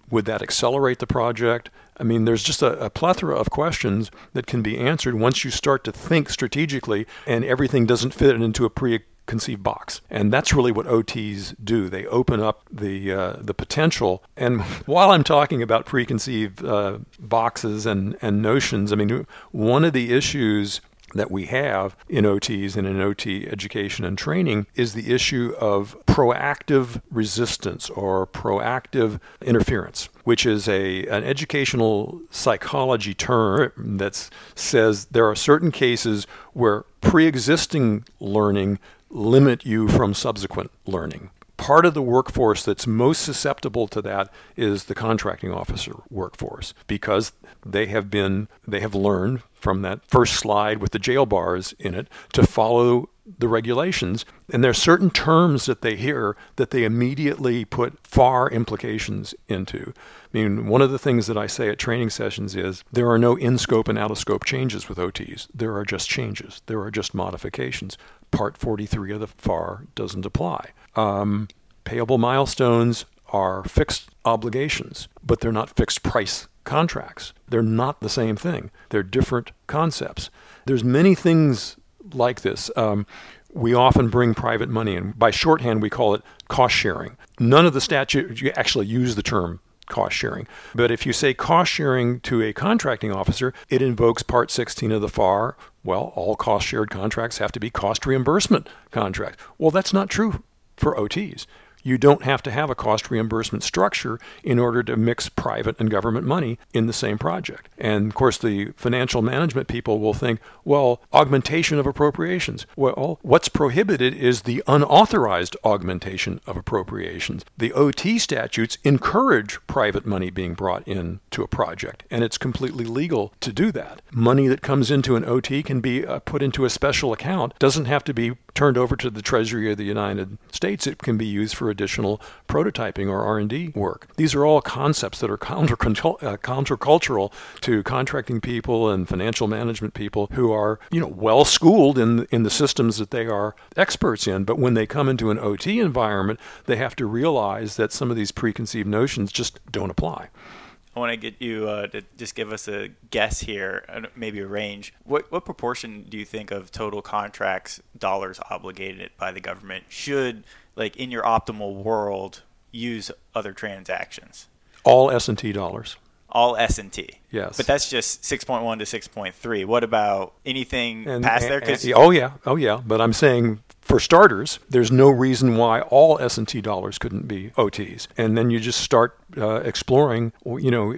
would that accelerate the project? I mean, there's just a, a plethora of questions that can be answered once you start to think strategically and everything doesn't fit into a preconceived box. And that's really what O Ts do. They open up the uh, the potential. And while I'm talking about preconceived uh, boxes and, and notions, I mean, one of the issues that we have in O Ts and in O T education and training is the issue of proactive resistance or proactive interference, which is a an educational psychology term that says there are certain cases where pre-existing learning limit you from subsequent learning. Part of the workforce that's most susceptible to that is the contracting officer workforce, because they have been, they have learned from that first slide with the jail bars in it to follow the regulations. And there are certain terms that they hear that they immediately put far implications into. I mean, one of the things that I say at training sessions is there are no in-scope and out-of-scope changes with O Ts. There are just changes. There are just modifications. Part forty-three of the F A R doesn't apply. Um, payable milestones are fixed obligations, but they're not fixed price contracts. They're not the same thing. They're different concepts. There's many things like this. Um, we often bring private money in. By shorthand, we call it cost sharing. None of the statutes actually use the term cost sharing. But if you say cost sharing to a contracting officer, it invokes Part sixteen of the F A R. Well, all cost shared contracts have to be cost reimbursement contracts. Well, that's not true for O Ts. You don't have to have a cost reimbursement structure in order to mix private and government money in the same project. And of course, the financial management people will think, well, augmentation of appropriations. Well, what's prohibited is the unauthorized augmentation of appropriations. The O T statutes encourage private money being brought into a project, and it's completely legal to do that. Money that comes into an O T can be uh, put into a special account, doesn't have to be turned over to the Treasury of the United States. It can be used for additional prototyping or R and D work. These are all concepts that are counter, uh, countercultural to contracting people and financial management people who are, you know, well-schooled in, in the systems that they are experts in. But when they come into an O T environment, they have to realize that some of these preconceived notions just don't apply. I want to get you uh, to just give us a guess here, maybe a range. What what proportion do you think of total contracts, dollars obligated by the government, should, like in your optimal world, use other transactions? All S and T dollars. All S and T. Yes. But that's just six point one to six point three. What about anything and, past and, there? Cause and, oh, yeah. Oh, yeah. But I'm saying, for starters, there's no reason why all S and T dollars couldn't be O Ts. And then you just start uh, exploring, you know,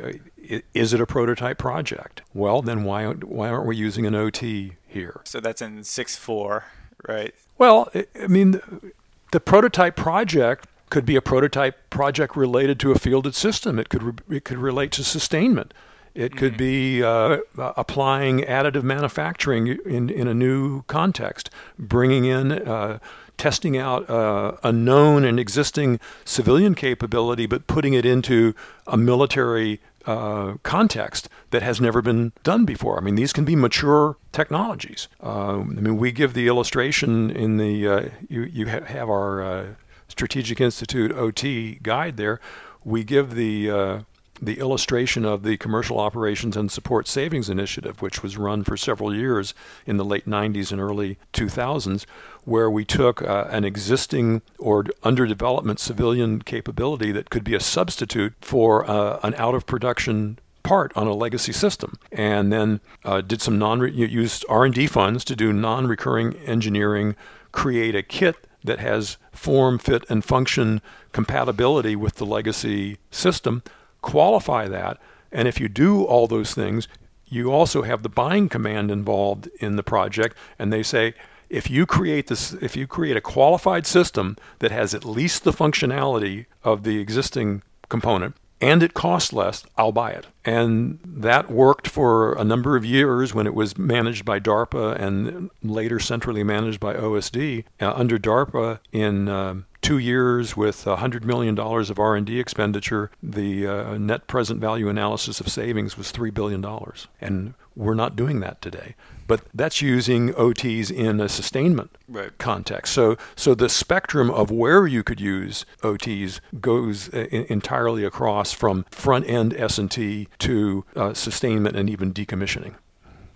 is it a prototype project? Well, then why why aren't we using an O T here? So that's in six four, right? Well, I mean, the prototype project could be a prototype project related to a fielded system. It could re- it could relate to sustainment. It could be uh, applying additive manufacturing in, in a new context, bringing in, uh, testing out uh, a known and existing civilian capability, but putting it into a military uh, context that has never been done before. I mean, these can be mature technologies. Uh, I mean, we give the illustration in the, uh, you, you ha- have our uh, Strategic Institute O T guide there. We give the Uh, the illustration of the Commercial Operations and Support Savings Initiative, which was run for several years in the late nineties and early two thousands, where we took uh, an existing or underdevelopment civilian capability that could be a substitute for uh, an out-of-production part on a legacy system, and then uh, did some non used R and D funds to do non-recurring engineering, create a kit that has form, fit, and function compatibility with the legacy system, qualify that, and if you do all those things, you also have the buying command involved in the project, and they say, if you create this, if you create a qualified system that has at least the functionality of the existing component, and it costs less, I'll buy it. And that worked for a number of years when it was managed by DARPA and later centrally managed by O S D. Uh, under DARPA in uh, two years with one hundred million dollars of R and D expenditure, the uh, net present value analysis of savings was three billion dollars. And we're not doing that today. But that's using O Ts in a sustainment right. context. So so the spectrum of where you could use O Ts goes uh, entirely across from front-end S and T to uh, sustainment and even decommissioning.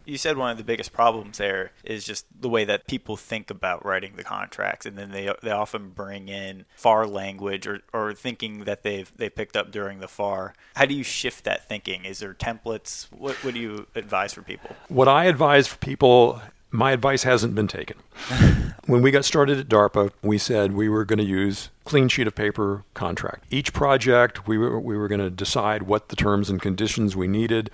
You said one of the biggest problems there is just the way that people think about writing the contracts, and then they they often bring in F A R language or, or thinking that they've they picked up during the F A R. How do you shift that thinking? Is there templates? What, what do you advise for people? What I advise for people, my advice hasn't been taken. When we got started at DARPA, we said we were going to use clean sheet of paper contract. Each project, we were, we were going to decide what the terms and conditions we needed.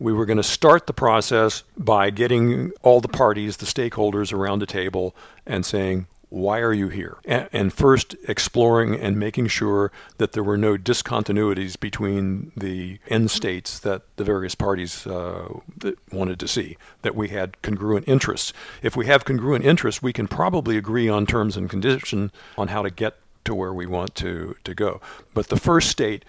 We were going to start the process by getting all the parties, the stakeholders around the table and saying, why are you here? And, and first exploring and making sure that there were no discontinuities between the end states that the various parties uh, that wanted to see, that we had congruent interests. If we have congruent interests, we can probably agree on terms and conditions on how to get to where we want to, to go. But the first state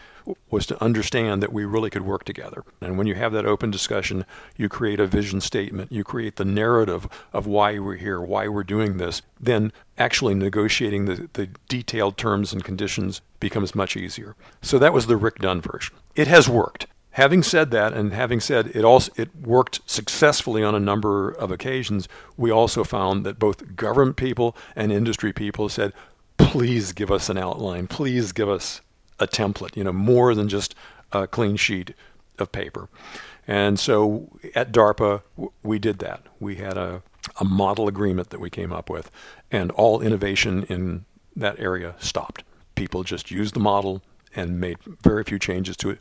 was to understand that we really could work together. And when you have that open discussion, you create a vision statement, you create the narrative of why we're here, why we're doing this. Then actually negotiating the, the detailed terms and conditions becomes much easier. So that was the Rick Dunn version. It has worked. Having said that, and having said it also it worked successfully on a number of occasions, we also found that both government people and industry people said, please give us an outline. Please give us a template, you know, more than just a clean sheet of paper. And so at DARPA, we did that. We had a, a model agreement that we came up with, and all innovation in that area stopped. People just used the model and made very few changes to it.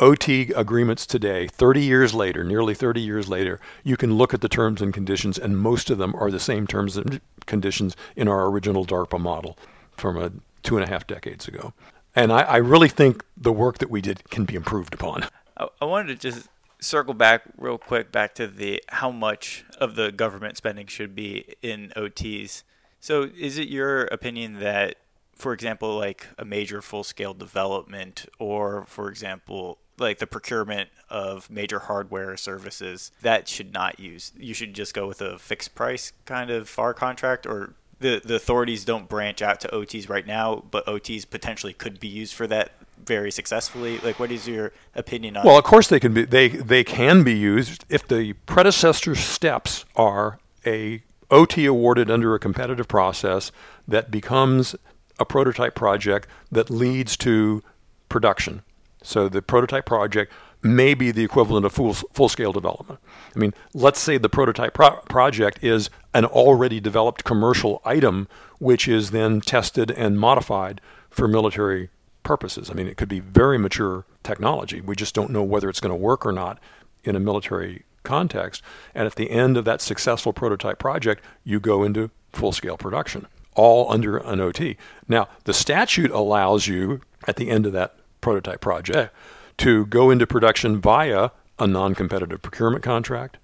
O T agreements today, thirty years later, nearly thirty years later, you can look at the terms and conditions, and most of them are the same terms and conditions in our original DARPA model from a two and a half decades ago. And I, I really think the work that we did can be improved upon. I, I wanted to just circle back real quick back to the how much of the government spending should be in O Ts. So is it your opinion that, for example, like a major full-scale development or, for example, like the procurement of major hardware or services, that should not use? You should just go with a fixed price kind of F A R contract, or the, the authorities don't branch out to O Ts right now, but O Ts potentially could be used for that very successfully? Like, what is your opinion on that? Well, of course they can be, they, they can be used if the predecessor steps are a O T awarded under a competitive process that becomes a prototype project that leads to production. So the prototype project may be the equivalent of full, full-scale development. I mean, let's say the prototype pro- project is an already developed commercial item, which is then tested and modified for military purposes. I mean, it could be very mature technology. We just don't know whether it's going to work or not in a military context. And at the end of that successful prototype project, you go into full-scale production, all under an O T. Now, the statute allows you, at the end of that prototype project, to go into production via a non-competitive procurement contract,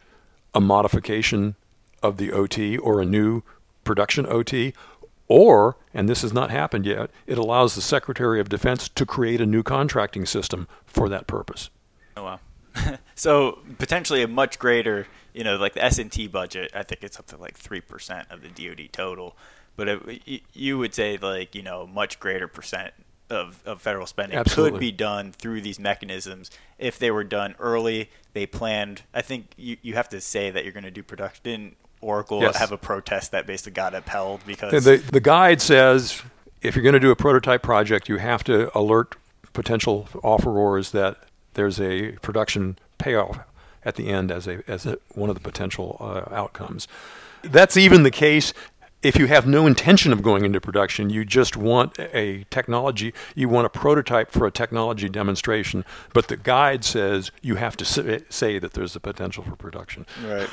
a modification of the O T or a new production O T, or, and this has not happened yet, it allows the Secretary of Defense to create a new contracting system for that purpose. Oh, wow. So potentially a much greater, you know, like the S and T budget, I think it's up to like three percent of the D O D total. But it, you would say, like, you know, much greater percent of, of federal spending Absolutely. Could be done through these mechanisms if they were done early. They planned. I think you, you have to say that you're going to do production. Oracle yes. have a protest that basically got upheld because the, the guide says if you're going to do a prototype project, you have to alert potential offerors that there's a production payoff at the end as a as a, one of the potential uh, outcomes. That's even the case. If you have no intention of going into production, you just want a technology, you want a prototype for a technology demonstration, but the guide says you have to say that there's a potential for production. Right.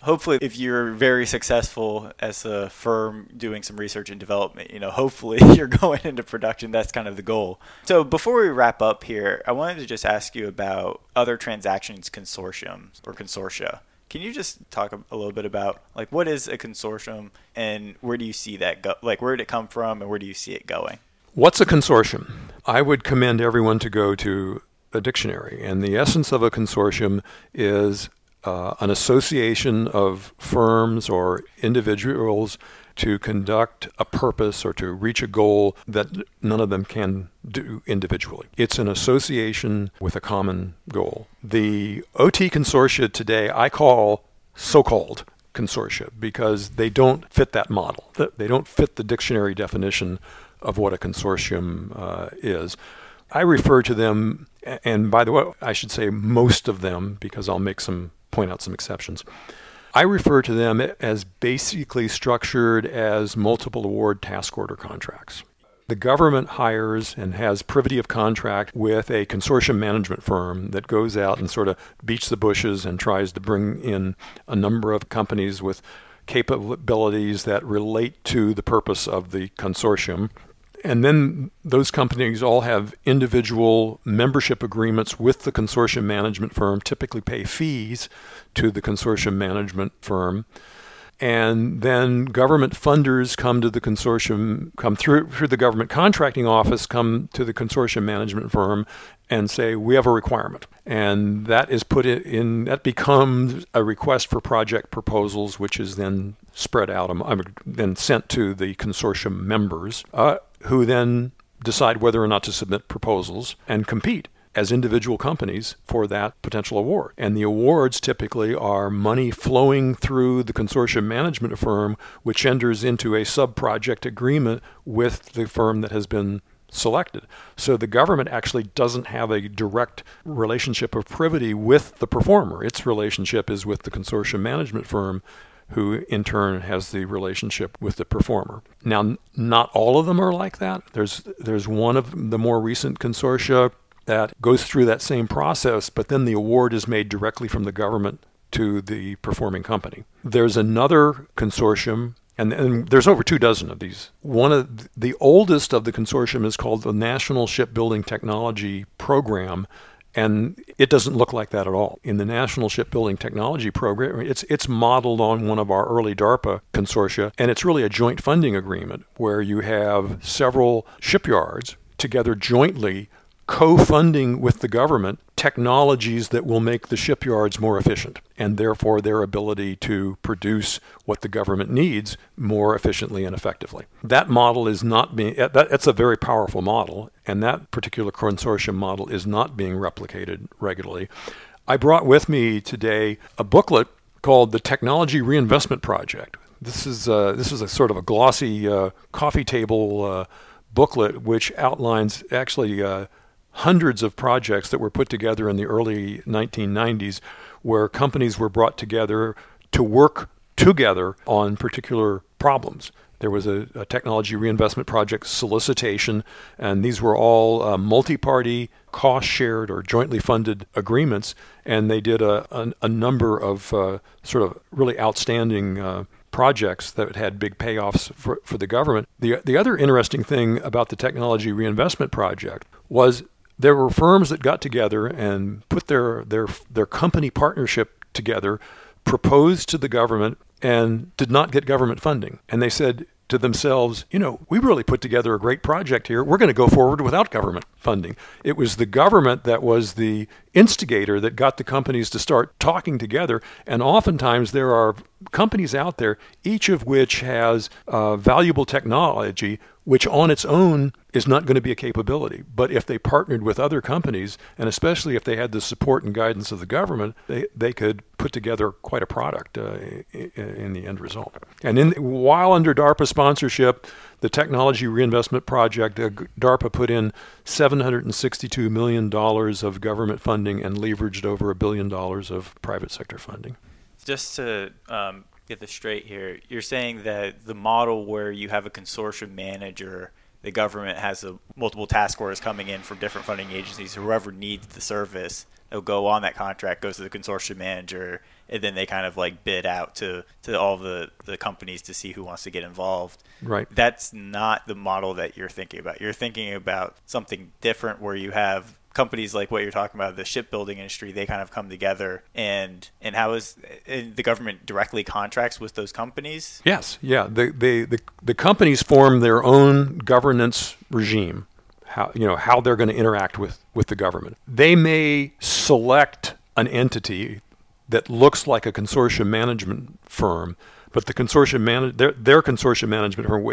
Hopefully, if you're very successful as a firm doing some research and development, you know, hopefully you're going into production. That's kind of the goal. So before we wrap up here, I wanted to just ask you about other transactions consortiums or consortia. Can you just talk a little bit about, like, what is a consortium and where do you see that go? Like, where did it come from and where do you see it going? What's a consortium? I would commend everyone to go to a dictionary. And the essence of a consortium is uh, an association of firms or individuals to conduct a purpose or to reach a goal that none of them can do individually. It's an association with a common goal. The O T consortia today I call so-called consortia because they don't fit that model. They don't fit the dictionary definition of what a consortium uh, is. I refer to them, and by the way, I should say most of them because I'll make some point out some exceptions. I refer to them as basically structured as multiple award task order contracts. The government hires and has privity of contract with a consortium management firm that goes out and sort of beats the bushes and tries to bring in a number of companies with capabilities that relate to the purpose of the consortium. And then those companies all have individual membership agreements with the consortium management firm, typically pay fees to the consortium management firm. And then government funders come to the consortium, come through, through the government contracting office, come to the consortium management firm and say, we have a requirement. And that is put in, that becomes a request for project proposals, which is then spread out, then sent to the consortium members, uh, who then decide whether or not to submit proposals and compete as individual companies for that potential award. And the awards typically are money flowing through the consortium management firm, which enters into a sub-project agreement with the firm that has been selected. So the government actually doesn't have a direct relationship of privity with the performer. Its relationship is with the consortium management firm, who in turn has the relationship with the performer. Now, not all of them are like that. There's there's one of the more recent consortia that goes through that same process, but then the award is made directly from the government to the performing company. There's another consortium, and, and there's over two dozen of these. One of the oldest of the consortium is called the National Shipbuilding Technology Program, and it doesn't look like that at all. In the National Shipbuilding Technology Program, it's it's modeled on one of our early DARPA consortia, and it's really a joint funding agreement where you have several shipyards together jointly co-funding with the government technologies that will make the shipyards more efficient, and therefore their ability to produce what the government needs more efficiently and effectively. That model is not being, that's a very powerful model, and that particular consortium model is not being replicated regularly. I brought with me today a booklet called The Technology Reinvestment Project. This is a, this is a sort of a glossy uh, coffee table uh, booklet which outlines actually uh, hundreds of projects that were put together in the early nineteen nineties where companies were brought together to work together on particular problems. There was a, a technology reinvestment project solicitation, and these were all uh, multi-party, cost-shared, or jointly funded agreements, and they did a, a, a number of uh, sort of really outstanding uh, projects that had big payoffs for, for the government. The, the other interesting thing about the technology reinvestment project was there were firms that got together and put their their their company partnership together, proposed to the government, and did not get government funding. And they said to themselves, you know, we really put together a great project here. We're going to go forward without government funding. It was the government that was the instigator that got the companies to start talking together. And oftentimes there are companies out there, each of which has uh, valuable technology, which on its own is not going to be a capability. But if they partnered with other companies, and especially if they had the support and guidance of the government, they, they could put together quite a product uh, in, in the end result. And in, while under DARPA sponsorship, the Technology Reinvestment Project, uh, DARPA put in seven hundred sixty-two million dollars of government funding and leveraged over a billion dollars of private sector funding. Just to um, get this straight here, you're saying that the model where you have a consortium manager, the government has a, multiple task orders coming in from different funding agencies, whoever needs the service, they'll go on that contract, goes to the consortium manager, and then they kind of like bid out to, to all the, the companies to see who wants to get involved. Right. That's not the model that you're thinking about. You're thinking about something different where you have companies like what you're talking about, the shipbuilding industry, they kind of come together, and and how is and the government directly contracts with those companies? Yes, yeah. The the the, the companies form their own governance regime. How you know how they're going to interact with with the government. They may select an entity that looks like a consortium management firm, but the consortium manage their their consortium management firm.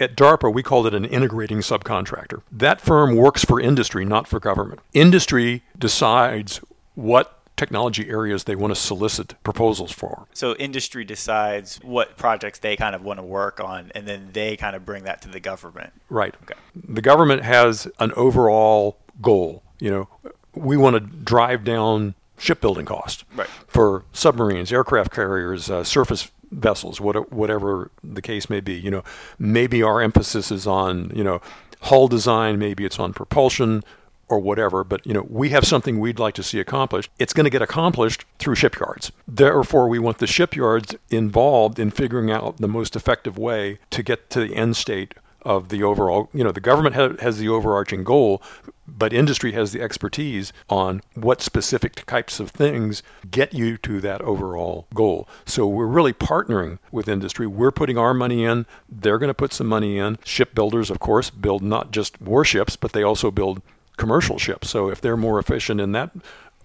At DARPA, we called it an integrating subcontractor. That firm works for industry, not for government. Industry decides what technology areas they want to solicit proposals for. So industry decides what projects they kind of want to work on, and then they kind of bring that to the government. Right. Okay. The government has an overall goal. You know, we want to drive down shipbuilding costs right. for submarines, aircraft carriers, uh, surface vessels, what, whatever the case may be. You know, maybe our emphasis is on, you know, hull design, maybe it's on propulsion or whatever, but, you know, we have something we'd like to see accomplished. It's going to get accomplished through shipyards. Therefore, we want the shipyards involved in figuring out the most effective way to get to the end state of the overall, you know, the government ha- has the overarching goal, but industry has the expertise on what specific types of things get you to that overall goal. So we're really partnering with industry. We're putting our money in. They're going to put some money in. Shipbuilders, of course, build not just warships, but they also build commercial ships. So if they're more efficient in that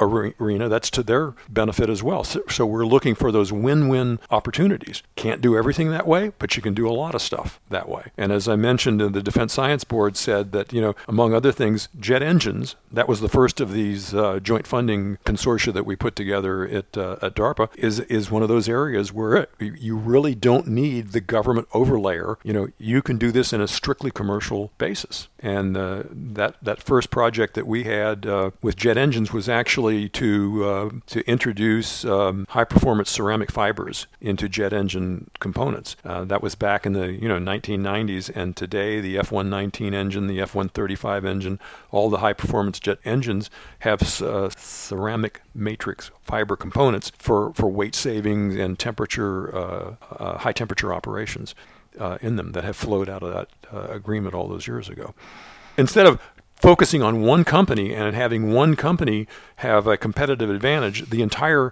arena, that's to their benefit as well. So, so we're looking for those win-win opportunities. Can't do everything that way, but you can do a lot of stuff that way. And as I mentioned, the Defense Science Board said that, you know, among other things, jet engines, that was the first of these uh, joint funding consortia that we put together at uh, at DARPA, is is one of those areas where it, you really don't need the government overlayer. You know, you can do this in a strictly commercial basis. And uh, that, that first project that we had uh, with jet engines was actually to uh, to introduce um, high performance ceramic fibers into jet engine components. Uh, that was back in the you know nineteen nineties, and today the F one nineteen engine, the F one thirty-five engine, all the high performance jet engines have uh, ceramic matrix fiber components for, for weight savings and temperature uh, uh, high temperature operations uh, in them that have flowed out of that uh, agreement all those years ago. Instead of focusing on one company and having one company have a competitive advantage, the entire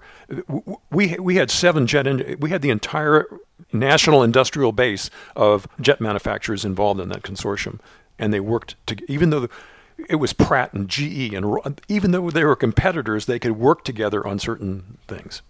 we we had seven jet we had the entire national industrial base of jet manufacturers involved in that consortium, and they worked to, even though it was Pratt and G E, and even though they were competitors, they could work together on certain things.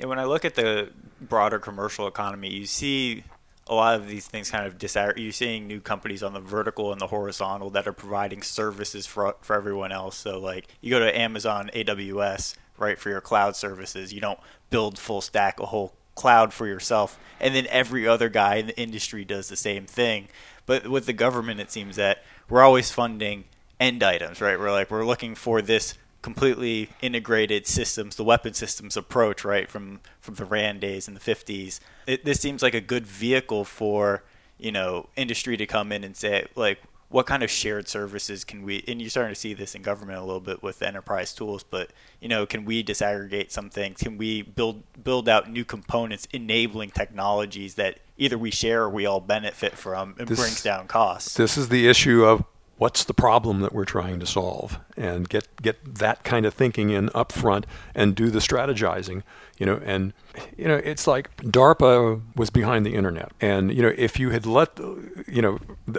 And when I look at the broader commercial economy, you see a lot of these things kind of disagree. You're seeing new companies on the vertical and the horizontal that are providing services for for everyone else. So, like, you go to Amazon A W S, right, for your cloud services. You don't build full stack a whole cloud for yourself, and then every other guy in the industry does the same thing. But with the government, it seems that we're always funding end items, right? We're like, we're looking for this completely integrated systems, the weapon systems approach, right, from, from the Rand days in the fifties. It, this seems like a good vehicle for, you know, industry to come in and say, like, what kind of shared services can we, and you're starting to see this in government a little bit with enterprise tools, but, you know, can we disaggregate some things? Can we build build out new components enabling technologies that either we share or we all benefit from? It this, brings down costs. This is the issue of what's the problem that we're trying to solve, and get, get that kind of thinking in up front and do the strategizing, you know, and, you know, it's like DARPA was behind the internet. And, you know, if you had let, you know,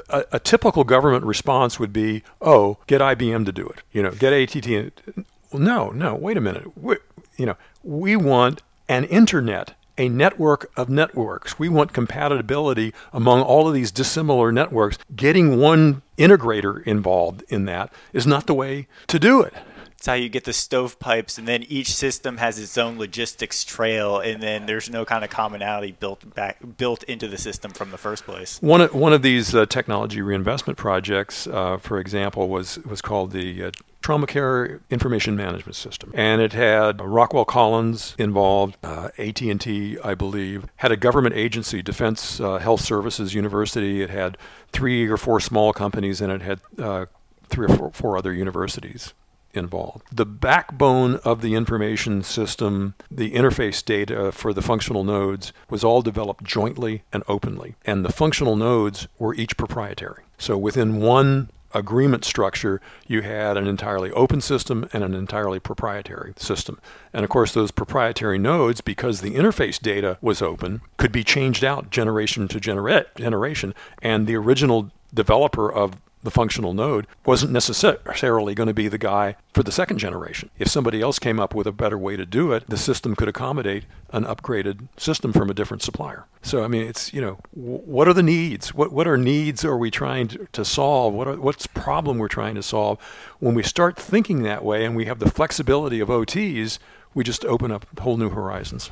a, a typical government response would be, oh, get I B M to do it, you know, get A T and T. Well, no, no, wait a minute. We, you know, we want an internet, a network of networks. We want compatibility among all of these dissimilar networks. Getting one integrator involved in that is not the way to do it. It's how you get the stovepipes, and then each system has its own logistics trail, and then there's no kind of commonality built back built into the system from the first place. One of, one of these uh, technology reinvestment projects, uh, for example, was was called the uh, Trauma Care Information Management System, and it had Rockwell Collins involved, uh, A T and T, I believe, had a government agency, Defense uh, Health Services University. It had three or four small companies, and it had uh, three or four, four other universities involved. The backbone of the information system, the interface data for the functional nodes, was all developed jointly and openly, and the functional nodes were each proprietary. So within one agreement structure, you had an entirely open system and an entirely proprietary system. And of course, those proprietary nodes, because the interface data was open, could be changed out generation to genera- generation, and the original developer of the functional node wasn't necessarily going to be the guy for the second generation. If somebody else came up with a better way to do it, the system could accommodate an upgraded system from a different supplier. So, I mean, it's, you know, what are the needs? What what are needs are we trying to, to solve? What are, what's problem we're trying to solve? When we start thinking that way and we have the flexibility of O Ts, we just open up whole new horizons.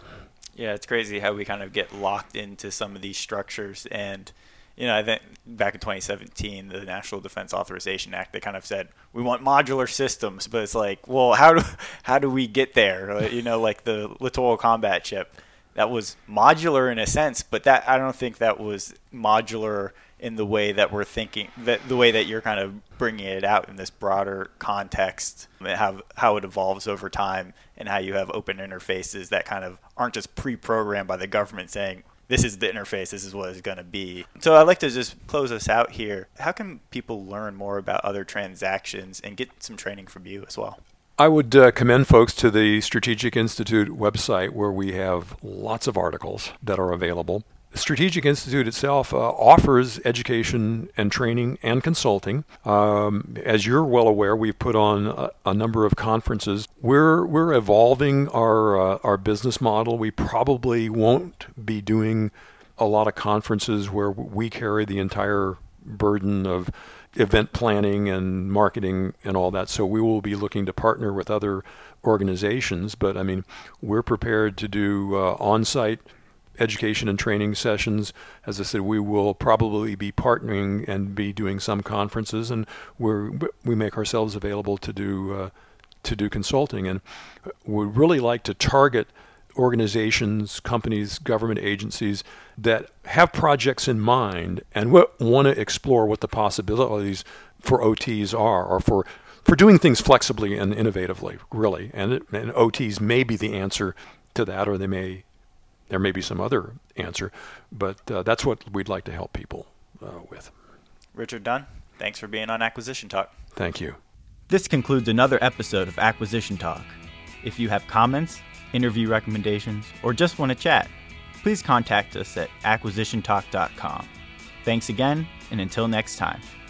Yeah, it's crazy how we kind of get locked into some of these structures. And you know, I think back in twenty seventeen, the National Defense Authorization Act, they kind of said, we want modular systems. But it's like, well, how do how do we get there? You know, like the littoral combat ship, that was modular in a sense, but that I don't think that was modular in the way that we're thinking, that the way that you're kind of bringing it out in this broader context, how, how it evolves over time and how you have open interfaces that kind of aren't just pre-programmed by the government saying, this is the interface, this is what it's going to be. So I'd like to just close us out here. How can people learn more about other transactions and get some training from you as well? I would uh, commend folks to the Strategic Institute website, where we have lots of articles that are available. The Strategic Institute itself uh, offers education and training and consulting. Um, as you're well aware, we've put on a, a number of conferences. We're we're evolving our uh, our business model. We probably won't be doing a lot of conferences where we carry the entire burden of event planning and marketing and all that. So we will be looking to partner with other organizations. But I mean, we're prepared to do uh, on-site education and training sessions. As I said, we will probably be partnering and be doing some conferences, and we're, we make ourselves available to do uh, to do consulting. And we really like to target organizations, companies, government agencies that have projects in mind and want to explore what the possibilities for O Ts are, or for for doing things flexibly and innovatively, really. And, it, and O Ts may be the answer to that, or they may There may be some other answer, but uh, that's what we'd like to help people uh, with. Richard Dunn, thanks for being on Acquisition Talk. Thank you. This concludes another episode of Acquisition Talk. If you have comments, interview recommendations, or just want to chat, please contact us at acquisition talk dot com. Thanks again, and until next time.